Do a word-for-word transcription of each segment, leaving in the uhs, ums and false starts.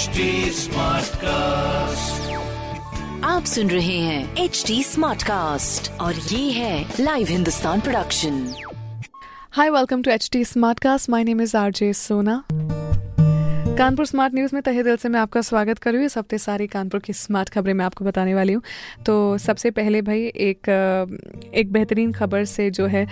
H T Smartcast, आप सुन रहे हैं एच टी स्मार्टकास्ट और ये है live Hindustan production. Hi, welcome to H T Smartcast. My name is RJ Sona. Kanpur smart news में तहे दिल से मैं आपका स्वागत कर रही हूँ। इस हफ्ते सारी कानपुर की स्मार्ट खबरें मैं आपको बताने वाली हूँ। तो सबसे पहले भाई एक एक बेहतरीन खबर से जो है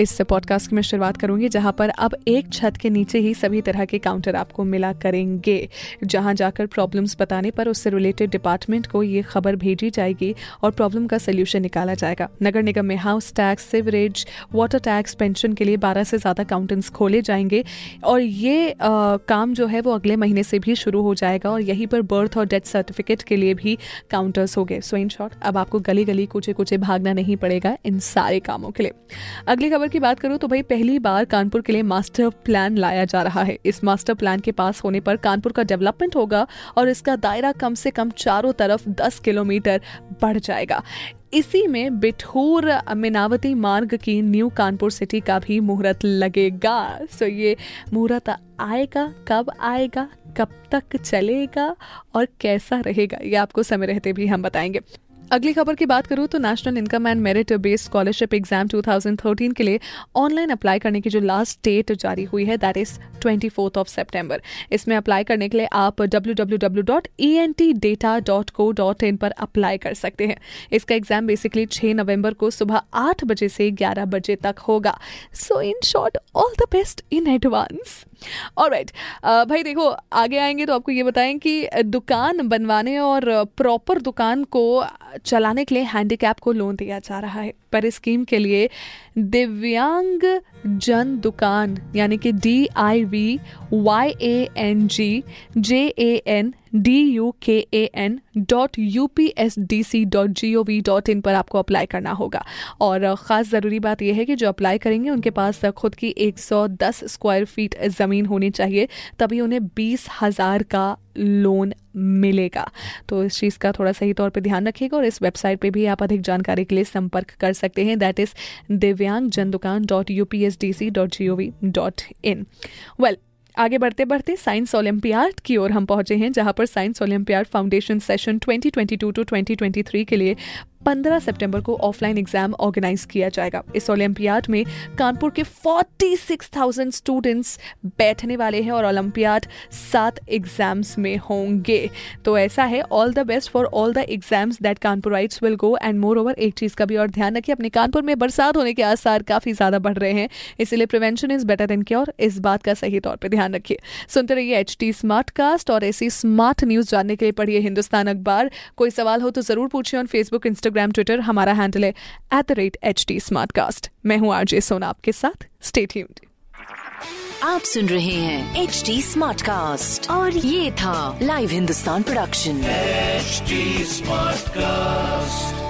इस पॉडकास्ट की मैं शुरुआत करूँगी, जहाँ पर अब एक छत के नीचे ही सभी तरह के काउंटर आपको मिला करेंगे, जहाँ जाकर प्रॉब्लम्स बताने पर उससे रिलेटेड डिपार्टमेंट को ये खबर भेजी जाएगी और प्रॉब्लम का सोल्यूशन निकाला जाएगा। नगर निगम में house tax, sewerage, water tax, pension के लिए बारह से ज़्यादा काउंटर्स खोले जाएंगे और ये आ, काम जो है वो अगले महीने से भी शुरू हो जाएगा और यहीं पर बर्थ और डेथ सर्टिफिकेट के लिए भी काउंटर्स हो गए। सो इन शॉर्ट, अब आपको गली गली कूचे कूचे भागना नहीं पड़ेगा इन सारे कामों के लिए। अगली खबर की बात करूं तो भाई पहली बार कानपुर के लिए मास्टर प्लान लाया जा रहा है। इस मास्टर प्लान के पास होने पर कानपुर का डेवलपमेंट होगा और इसका दायरा कम से कम चारों तरफ दस किलोमीटर बढ़ जाएगा। इसी में बिठूर मिनावती मार्ग की न्यू कानपुर सिटी का भी मुहूर्त लगेगा। सो so ये मुहूर्त आएगा, कब आएगा, कब तक चलेगा और कैसा रहेगा, ये आपको समय रहते भी हम बताएंगे। अगली खबर की बात करूँ तो national income and merit based scholarship exam दो हज़ार तेरह के लिए ऑनलाइन अप्लाई करने की जो लास्ट डेट जारी हुई है, दैट इज़ चौबीस ऑफ सितंबर। इसमें अप्लाई करने के लिए आप डब्ल्यू डब्ल्यू डब्ल्यू डॉट एंटीडाटा डॉट को डॉट इन पर अप्लाई कर सकते हैं। इसका एग्जाम बेसिकली छह नवंबर को सुबह आठ बजे से ग्यारह बजे तक होगा। So in short, all the best in advance. Alright भाई, देखो आगे आएंगे तो आपको ये बताएं कि दुकान बनवाने और प्रॉपर दुकान को चलाने के लिए हैंडीकैप को लोन दिया जा रहा है, पर इस स्कीम के लिए दिव्यांग जन दुकान यानी कि D I V Y A N G J A N D U K A N dot U P S D C dot G O V dot in पर आपको अप्लाई करना होगा। और ख़ास ज़रूरी बात यह है कि जो अप्लाई करेंगे उनके पास खुद की एक सौ दस स्क्वायर फीट ज़मीन होनी चाहिए, तभी उन्हें बीस हज़ार का लोन मिलेगा। तो इस चीज़ का थोड़ा सही तौर पे ध्यान रखिएगा और इस वेबसाइट पे भी आप अधिक जानकारी के लिए संपर्क कर सकते हैं, दैट इज़ दिव्यांगजनदुकान dot U P S D C dot G O V dot in. Well, आगे बढ़ते बढ़ते साइंस ओलम्पियाड की ओर हम पहुंचे हैं, जहां पर साइंस ओलम्पियाड फाउंडेशन सेशन दो हज़ार बाईस टू दो हज़ार तेईस के लिए पंद्रह सितंबर को ऑफलाइन एग्जाम ऑर्गेनाइज किया जाएगा। इस ओलम्पियाड में कानपुर के छियालीस हज़ार स्टूडेंट्स बैठने वाले हैं और ओलम्पियाड सात एग्जाम्स में होंगे। तो ऐसा है, all the best for all the exams that Kanpurites will go. And more over, एक चीज़ का भी और ध्यान रखिए, अपने कानपुर में बरसात होने के आसार काफ़ी ज़्यादा बढ़ रहे हैं, इसलिए prevention is better than cure, इस बात का सही तौर पर ध्यान रखिए। सुनते रहिए एच टी स्मार्ट कास्ट और ऐसी स्मार्ट न्यूज़ जानने के लिए पढ़िए हिंदुस्तान अखबार। कोई सवाल हो तो ज़रूर पूछिए ऑन फेसबुक, इंस्टाग्राम, ट्विटर। हमारा हैंडल है at the rate H T Smartcast. मैं हूँ आरजे सोना, आपके साथ। Stay tuned. आप सुन रहे हैं एच टी स्मार्टकास्ट और ये था live Hindustan production H T Smartcast.